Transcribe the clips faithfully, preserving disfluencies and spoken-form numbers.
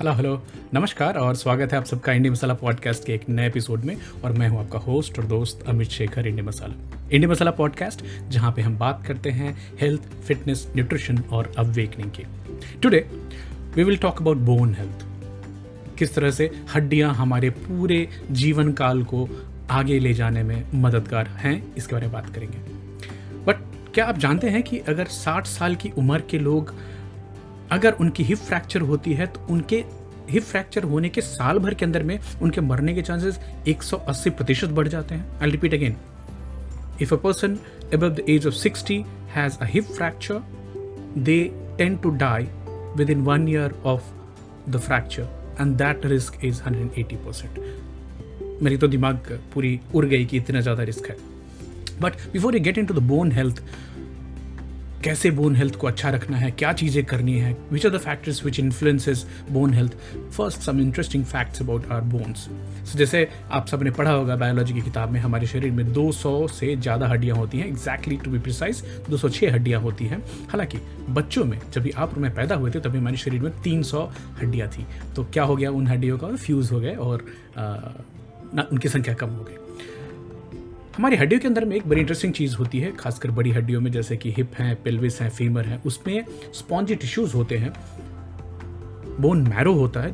Hello hello नमस्कार और स्वागत है आप सबका इंडिया मसाला पॉडकास्ट के एक नए एपिसोड में। और मैं हूं आपका होस्ट और दोस्त Amit Shekhar, India Masala. India Masala podcast जहां पे हम बात करते हैं हेल्थ, फिटनेस, न्यूट्रिशन और अवेकनिंग की। Today we will talk about bone health. किस तरह से हड्डियाँ हमारे पूरे जीवन काल को आगे ले जाने में मददगार हैं, इसके बारे में बात करेंगे। बट क्या आप जानते हैं कि अगर साठ साल की उम्र के लोग अगर उनकी हिप फ्रैक्चर होती है तो उनके हिप फ्रैक्चर होने के साल भर के अंदर में उनके मरने के चांसेस एक सौ अस्सी प्रतिशत बढ़ जाते हैं। I repeat again, if a person above the age of sixty has a hip fracture they tend to die within one year of the fracture and that risk is hundred and eighty percent. मेरी तो दिमाग पूरी उड़ गई कि इतना ज़्यादा risk है। But before you get into the bone health, कैसे बोन हेल्थ को अच्छा रखना है, क्या चीज़ें करनी है, which are the factors which influences bone health, first some interesting facts about our bones. जैसे आप सब ने पढ़ा होगा बायोलॉजी की किताब में, हमारे शरीर में दो सौ से ज़्यादा हड्डियाँ होती हैं। एग्जैक्टली टू बी प्रिसाइज दो सौ छह हड्डियाँ होती हैं। हालांकि बच्चों में जब भी आप में पैदा हुए थे तभी हमारे शरीर में तीन सौ हड्डियाँ थी। तो क्या हो गया, उन हड्डियों का फ्यूज़ हो गए और ना उनकी संख्या कम हो गई। हमारी हड्डियों के अंदर में एक बड़ी इंटरेस्टिंग चीज़ होती है, खासकर बड़ी हड्डियों में जैसे कि हिप हैं, पेल्विस हैं, फीमर हैं, उसमें स्पॉन्जी टिश्यूज होते हैं, बोन मैरो होता है।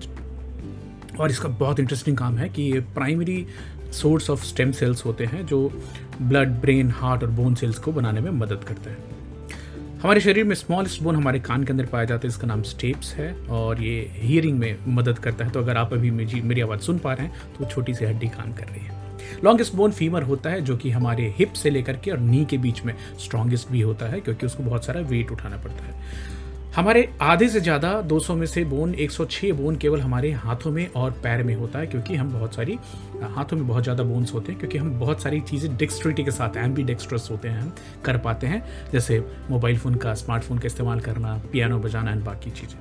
और इसका बहुत इंटरेस्टिंग काम है कि ये primary source of stem cells होते हैं जो ब्लड, ब्रेन, हार्ट और बोन सेल्स को बनाने में मदद करते हैं। हमारे शरीर में स्मॉलेस्ट बोन हमारे कान के अंदर पाया जाता है, इसका नाम स्टेप्स है और ये हियरिंग में मदद करता है। तो अगर आप अभी मेरी आवाज़ सुन पा रहे हैं तो छोटी सी हड्डी कान कर रही है। लॉन्गेस्ट बोन फीमर होता है जो कि हमारे हिप से लेकर के और नी के बीच में स्ट्रॉन्गेस्ट भी होता है क्योंकि उसको बहुत सारा वेट उठाना पड़ता है। हमारे आधे से ज़्यादा दो सौ में से बोन एक सौ छह बोन केवल हमारे हाथों में और पैर में होता है क्योंकि हम बहुत सारी हाथों में बहुत ज़्यादा बोन्स होते हैं क्योंकि हम बहुत सारी चीज़ें डेक्स्ट्रिटी के साथ एम्बी डेक्स्ट्रस होते हैं, हम कर पाते हैं, जैसे मोबाइल फ़ोन का, स्मार्टफोन का इस्तेमाल करना, पियानो बजाना एंड बाकी चीज़ें।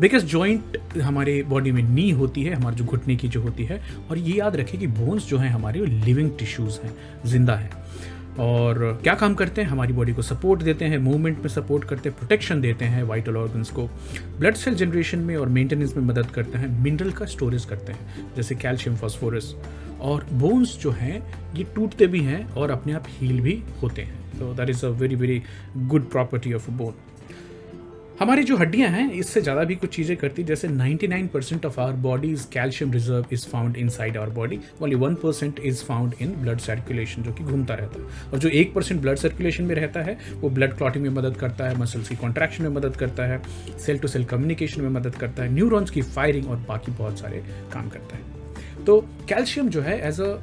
बिगेस्ट जॉइंट हमारे बॉडी में नी होती है, हमारे जो घुटने की जो होती है। और ये याद रखें कि बोन्स जो हैं हमारे वो लिविंग टिश्यूज़ हैं, जिंदा हैं और क्या काम करते हैं, हमारी बॉडी को सपोर्ट देते हैं, मूवमेंट में सपोर्ट करते हैं, प्रोटेक्शन देते हैं वाइटल ऑर्गन्स को, ब्लड सेल जनरेशन में और मेंटेनेंस में मदद करते हैं, मिनरल का स्टोरेज करते हैं जैसे कैल्शियम, फॉस्फोरस। और बोन्स जो हैं ये टूटते भी हैं और अपने आप हील भी होते हैं। तो that is a very very good property of bone. हमारी जो हड्डियां हैं इससे ज़्यादा भी कुछ चीज़ें करती, जैसे निन्यानवे percent of our body's calcium reserve is found inside our body, only one percent is found in blood circulation जो कि घूमता रहता है। और जो एक परसेंट ब्लड सर्कुलेशन में रहता है वो ब्लड क्लॉटिंग में मदद करता है, मसल्स की कॉन्ट्रैक्शन में मदद करता है, सेल टू सेल कम्युनिकेशन में मदद करता है, न्यूरॉन्स की फायरिंग और बाकी बहुत सारे काम करता है। तो कैल्शियम जो है एज अ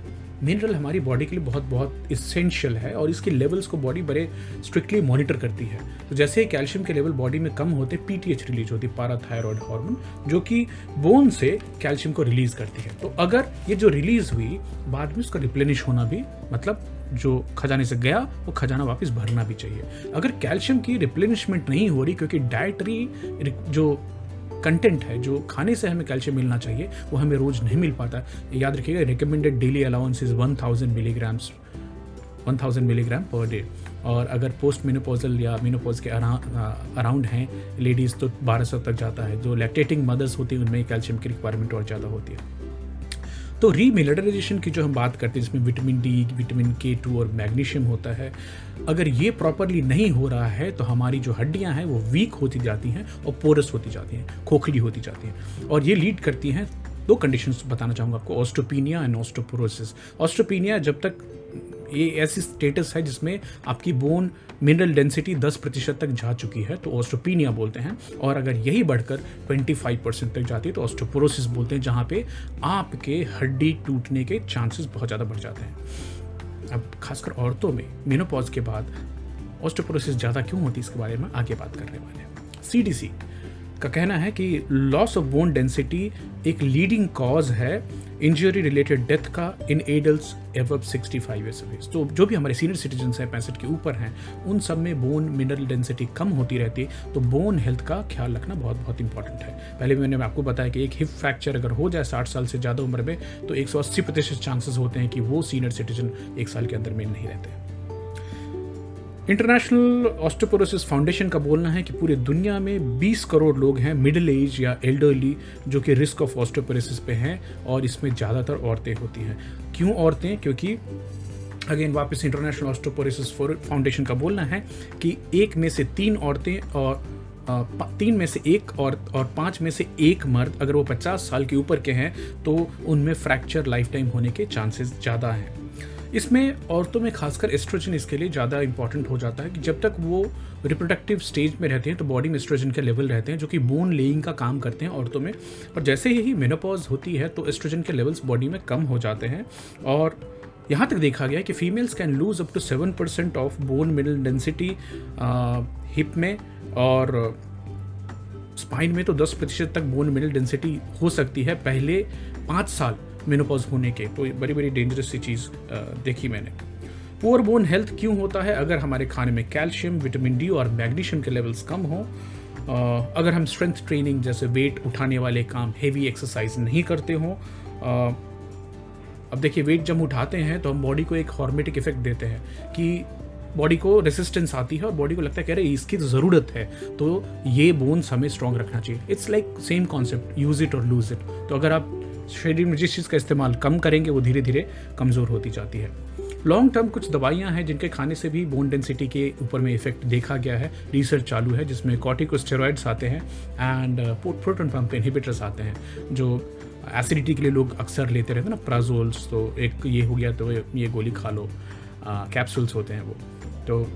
मिनरल हमारी बॉडी के लिए बहुत बहुत इसेंशियल है और इसके लेवल्स को बॉडी बड़े स्ट्रिक्टली मॉनिटर करती है। तो जैसे ही कैल्शियम के लेवल बॉडी में कम होते पीटीएच रिलीज होती है, पैराथायरॉयड हार्मोन, जो कि बोन से कैल्शियम को रिलीज़ करती है। तो अगर ये जो रिलीज़ हुई बाद में उसका रिप्लेनिश होना भी, मतलब जो खजाने से गया वो खजाना वापस भरना भी चाहिए। अगर कैल्शियम की रिप्लेनिशमेंट नहीं हो रही क्योंकि डाइटरी जो कंटेंट है, जो खाने से हमें कैल्शियम मिलना चाहिए वो हमें रोज़ नहीं मिल पाता, याद रखिएगा recommended daily allowance is one thousand milligrams, one thousand milligram per day. और अगर पोस्ट मेनोपोजल या मेनोपोज के अरा, अराउंड हैं लेडीज़ तो बारह सौ तक जाता है। जो लैक्टेटिंग मदर्स होती हैं उनमें कैल्शियम की रिक्वायरमेंट और ज़्यादा होती है। तो रीमिनरलाइजेशन की जो हम बात करते हैं जिसमें vitamin D, vitamin K two और मैग्नीशियम होता है, अगर ये प्रॉपरली नहीं हो रहा है तो हमारी जो हड्डियां हैं वो वीक होती जाती हैं और पोरस होती जाती हैं, खोखली होती जाती हैं। और ये लीड करती हैं दो कंडीशंस बताना चाहूँगा आपको, ऑस्टोपीनिया एंड ऑस्टोपोरोसिस। ऑस्टोपीनिया जब तक ये ऐसी स्टेटस है जिसमें आपकी बोन मिनरल डेंसिटी दस प्रतिशत तक जा चुकी है तो ऑस्टोपीनिया बोलते हैं। और अगर यही बढ़कर पच्चीस परसेंट तक जाती है तो ऑस्टोपोरोसिस बोलते हैं, जहाँ पे आपके हड्डी टूटने के चांसेस बहुत ज़्यादा बढ़ जाते हैं। अब खासकर औरतों में मेनोपॉज के बाद ऑस्टोपोरोसिस ज़्यादा क्यों होती है इसके बारे में आगे बात करने वाले हैं। सी डी सी का कहना है कि लॉस ऑफ बोन डेंसिटी एक लीडिंग कॉज है इंजरी रिलेटेड डेथ का in adults above sixty five years of age. तो जो भी हमारे सीनियर सिटीजन्स हैं, पैंसठ के ऊपर हैं, उन सब में बोन मिनरल डेंसिटी कम होती रहती है। तो बोन हेल्थ का ख्याल रखना बहुत बहुत इंपॉर्टेंट है। पहले भी मैंने आपको बताया कि एक हिप फ्रैक्चर अगर हो जाए साठ साल से ज़्यादा उम्र में तो एक सौ अस्सी प्रतिशत चांसेस होते हैं कि वो सीनियर सिटीजन एक साल के अंदर में नहीं रहते। इंटरनेशनल ऑस्टियोपोरोसिस फाउंडेशन का बोलना है कि पूरे दुनिया में बीस करोड़ लोग हैं मिडिल एज या एल्डरली जो कि रिस्क ऑफ ऑस्टियोपोरोसिस पे हैं, और इसमें ज़्यादातर औरतें होती हैं। क्यों औरतें? क्योंकि अगेन वापस इंटरनेशनल ऑस्टियोपोरोसिस फाउंडेशन का बोलना है कि एक में से तीन औरतें और तीन में से एक औरत और पाँच में से एक मर्द अगर वो पचास साल के ऊपर के हैं तो उनमें फ्रैक्चर लाइफ टाइम होने के चांसेस ज़्यादा हैं। इसमें औरतों में खासकर एस्ट्रोजन इसके लिए ज़्यादा इंपॉर्टेंट हो जाता है कि जब तक वो रिप्रोडक्टिव स्टेज में रहते हैं तो बॉडी में एस्ट्रोजन के लेवल रहते हैं जो कि बोन लेइंग का काम करते हैं औरतों में, और जैसे ही मेनोपॉज होती है तो एस्ट्रोजन के लेवल्स बॉडी में कम हो जाते हैं। और यहाँ तक देखा गया है कि females can lose up to seven percent of bone middle density hip में, और स्पाइन में तो दस प्रतिशत तक बोन मिडल डेंसिटी हो सकती है पहले पाँच साल मेनोपॉज होने के। तो बड़ी बड़ी डेंजरस सी चीज़ देखी मैंने। पुअर बोन हेल्थ क्यों होता है? अगर हमारे खाने में कैल्शियम, विटामिन डी और मैग्नीशियम के लेवल्स कम हो, अगर हम स्ट्रेंथ ट्रेनिंग जैसे वेट उठाने वाले काम, हेवी एक्सरसाइज नहीं करते हों। अब देखिए वेट जब उठाते हैं तो हम बॉडी को एक हॉर्मेटिक इफेक्ट देते हैं कि बॉडी को रेसिस्टेंस आती है और बॉडी को लगता है कह रहे इसकी ज़रूरत है तो ये बोन्स हमें स्ट्रॉन्ग रखना चाहिए। It's like same concept, use it और लूज इट। तो अगर आप शरीर में जिस चीज़ का इस्तेमाल कम करेंगे वो धीरे धीरे कमज़ोर होती जाती है। लॉन्ग टर्म कुछ दवाइयाँ हैं जिनके खाने से भी बोन डेंसिटी के ऊपर में इफेक्ट देखा गया है। रिसर्च चालू है जिसमें कॉर्टिकोस्टेरॉइड्स आते हैं एंड प्रोटॉन पंप इनहिबिटर्स आते हैं जो एसिडिटी के लिए लोग अक्सर लेते रहते हैं ना, प्राजोल्स। तो एक ये हो गया तो ये गोली खा लो, कैप्सूल्स होते हैं वो, तो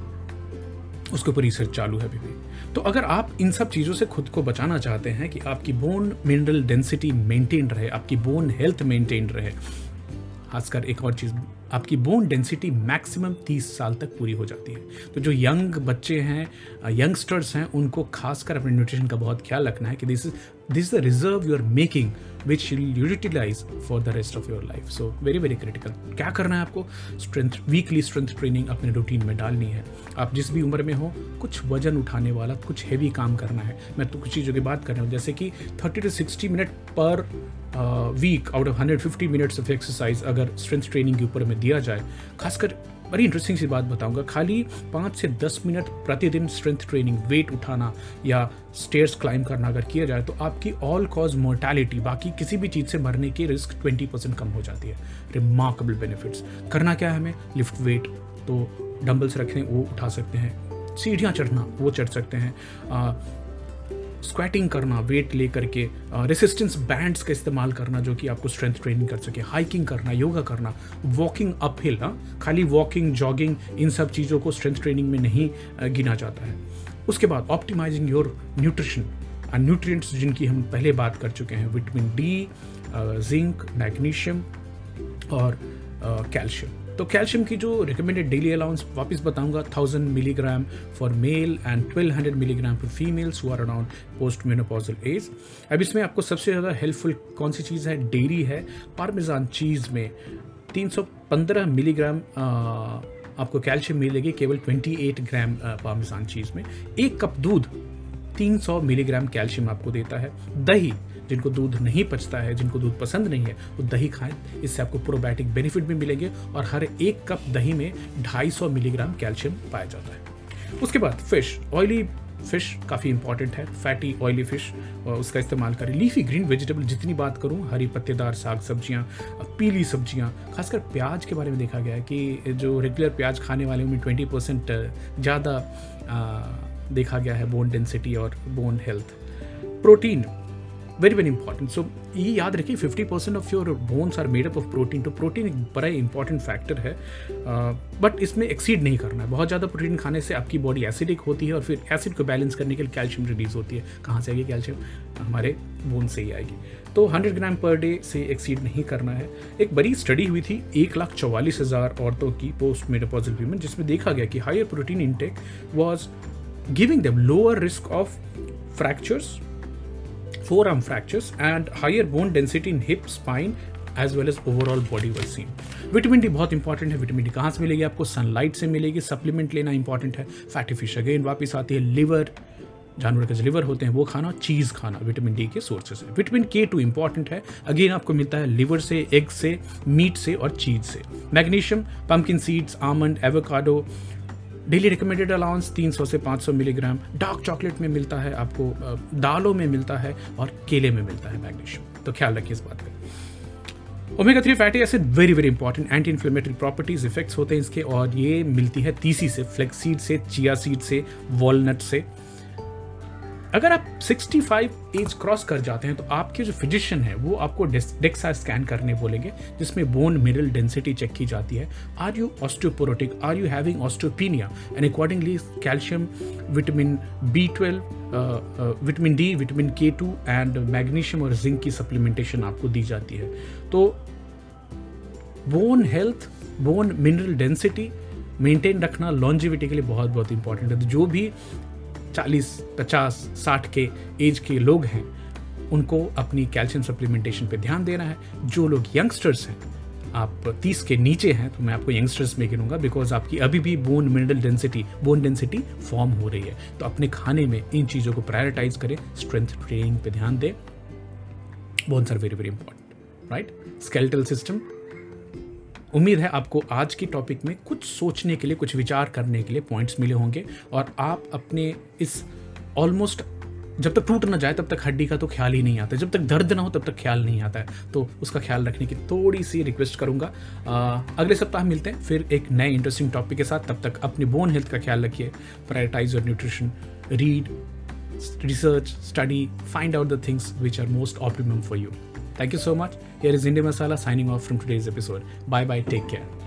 उसके ऊपर रिसर्च चालू है अभी भी। तो अगर आप इन सब चीज़ों से खुद को बचाना चाहते हैं कि आपकी बोन मिनरल डेंसिटी मेंटेन रहे, आपकी बोन हेल्थ मेंटेन रहे, खासकर एक और चीज़, आपकी बोन डेंसिटी मैक्सिमम तीस साल तक पूरी हो जाती है। तो जो यंग बच्चे हैं, यंगस्टर्स हैं, उनको खासकर अपने न्यूट्रिशन का बहुत ख्याल रखना है कि this is this is the reserve you are making which you utilise for the rest of your life. So very very critical. क्या करना है आपको? स्ट्रेंथ, वीकली स्ट्रेंथ ट्रेनिंग अपने रूटीन में डालनी है। आप जिस भी उम्र में हो, कुछ वजन उठाने वाला, कुछ हैवी काम करना है। मैं तो कुछ चीज़ों की बात कर रहा हूँ जैसे कि thirty to sixty minute per week out of hundred fifty minutes of exercise अगर स्ट्रेंथ ट्रेनिंग के ऊपर में दिया जाए। खासकर बड़ी इंटरेस्टिंग सी बात बताऊंगा, खाली पाँच से दस मिनट प्रतिदिन स्ट्रेंथ ट्रेनिंग, वेट उठाना या स्टेयर्स क्लाइम करना अगर किया जाए तो आपकी ऑल कॉज मोर्टालिटी, बाकी किसी भी चीज़ से मरने की रिस्क बीस परसेंट कम हो जाती है। Remarkable benefits. करना क्या है हमें? लिफ्ट वेट, तो डंबल्स रखें वो उठा सकते हैं, सीढ़ियाँ चढ़ना वो चढ़ सकते हैं, आ, स्क्वैटिंग करना वेट ले करके, रेसिस्टेंस बैंड्स का इस्तेमाल करना जो कि आपको स्ट्रेंथ ट्रेनिंग कर सके, हाइकिंग करना, योगा करना, वॉकिंग अपहिल। हाँ, खाली वॉकिंग, जॉगिंग, इन सब चीज़ों को स्ट्रेंथ ट्रेनिंग में नहीं गिना जाता है। उसके बाद optimising your nutrition and nutrients जिनकी हम पहले बात कर चुके हैं, विटामिन डी, जिंक, मैग्नीशियम और कैल्शियम। तो कैल्शियम की जो रिकमेंडेड डेली अलाउंस वापस बताऊंगा, thousand milligram for male and twelve hundred milligram for females who are around post menopausal age. अब इसमें आपको सबसे ज़्यादा हेल्पफुल कौन सी चीज़ है? डेयरी है। पार्मेजान चीज़ में तीन सौ पंद्रह मिलीग्राम आपको कैल्शियम मिलेगी केवल twenty eight gram parmesan cheese में। एक कप दूध तीन सौ मिलीग्राम कैल्शियम आपको देता है। दही, जिनको दूध नहीं पचता है, जिनको दूध पसंद नहीं है, वो दही खाएं, इससे आपको प्रोबायोटिक बेनिफिट भी मिलेंगे। और हर एक कप दही में दो सौ पचास मिलीग्राम कैल्शियम पाया जाता है। उसके बाद फिश, ऑयली फिश काफ़ी इंपॉर्टेंट है, फैटी ऑयली फिश, उसका इस्तेमाल करें। लीफी ग्रीन वेजिटेबल जितनी बात करूं, हरी पत्तेदार साग सब्जियां, पीली सब्जियां, खासकर प्याज के बारे में देखा गया है कि जो रेगुलर प्याज खाने वाले में ट्वेंटी परसेंट ज़्यादा देखा गया है बोन डेंसिटी और bone health. Protein very very important. So ये याद रखिए fifty percent of your bones are made up of protein. तो प्रोटीन एक बड़ा इंपॉर्टेंट फैक्टर है, बट uh, इसमें एक्सीड नहीं करना है। बहुत ज़्यादा प्रोटीन खाने से आपकी बॉडी एसिडिक होती है और फिर एसिड को बैलेंस करने के लिए कैल्शियम रिलीज होती है। कहाँ से आएगी कैल्शियम? हमारे बोन से ही आएगी। तो हंड्रेड ग्राम पर डे से एक्सीड नहीं करना है। एक बड़ी स्टडी हुई थी एक लाख चौवालीस हज़ार औरतों की, पोस्ट मेनोपॉजल वीमेन, जिसमें देखा गया कि higher protein intake was giving them lower risk of fractures, forearm fractures and higher bone density in hip, spine as well as overall body was seen. Vitamin D बहुत important है। Vitamin D कहाँ से मिलेगी आपको? Sunlight से मिलेगी। Supplement लेना important है। फैटी फिश अगेन वापस आती है। लिवर, जानवर के जो लिवर होते हैं वो खाना, चीज़ खाना विटामिन डी के सोर्सेस है। विटामिन के टू इंपॉर्टेंट है, अगेन आपको मिलता है लिवर से, एग से, मीट से और चीज़ से। Magnesium pumpkin seeds, almond, avocado, daily recommended allowance तीन सौ से पाँच सौ मिलीग्राम। डार्क चॉकलेट में मिलता है आपको, दालों में मिलता है और केले में मिलता है मैग्नीशियम, तो ख्याल रखिए इस बात का। Omega three fatty acid very very important, anti inflammatory properties effects होते हैं इसके, और ये मिलती है तीसी से, फ्लेक्स सीड से, चिया सीड से, वॉलनट से। अगर आप पैंसठ एज क्रॉस कर जाते हैं तो आपके जो फिजिशियन है वो आपको डेक्सा स्कैन करने बोलेंगे, जिसमें बोन मिनरल डेंसिटी चेक की जाती है। Are you osteoporotic, are you having osteopenia, and accordingly calcium, vitamin B twelve, vitamin D, vitamin K two and magnesium और जिंक की सप्लीमेंटेशन आपको दी जाती है। तो bone health, bone mineral density maintain रखना लॉन्जिविटी के लिए बहुत बहुत इंपॉर्टेंट है। तो जो भी चालीस, पचास, साठ के एज के लोग हैं उनको अपनी कैल्शियम सप्लीमेंटेशन पे ध्यान देना है। जो लोग यंगस्टर्स हैं, आप तीस के नीचे हैं तो मैं आपको यंगस्टर्स में गिनूंगा, बिकॉज आपकी अभी भी bone mineral density bone density form हो रही है। तो अपने खाने में इन चीज़ों को प्रायोरिटाइज करें, स्ट्रेंथ ट्रेनिंग पे ध्यान दें। Bones are very very important, right. Skeletal system, उम्मीद है आपको आज की टॉपिक में कुछ सोचने के लिए, कुछ विचार करने के लिए पॉइंट्स मिले होंगे, और आप अपने इस ऑलमोस्ट जब तक टूट ना जाए तब तक हड्डी का तो ख्याल ही नहीं आता है, जब तक दर्द ना हो तब तक ख्याल नहीं आता है, तो उसका ख्याल रखने की थोड़ी सी रिक्वेस्ट करूंगा। आ, अगले सप्ताह मिलते हैं फिर एक नए इंटरेस्टिंग टॉपिक के साथ। तब तक अपनी बोन हेल्थ का ख्याल रखिए, prioritise your nutrition, read, research, study, find out the things which are most optimum for you. Thank you so much. Here is India Masala signing off from today's episode. Bye bye. Take care.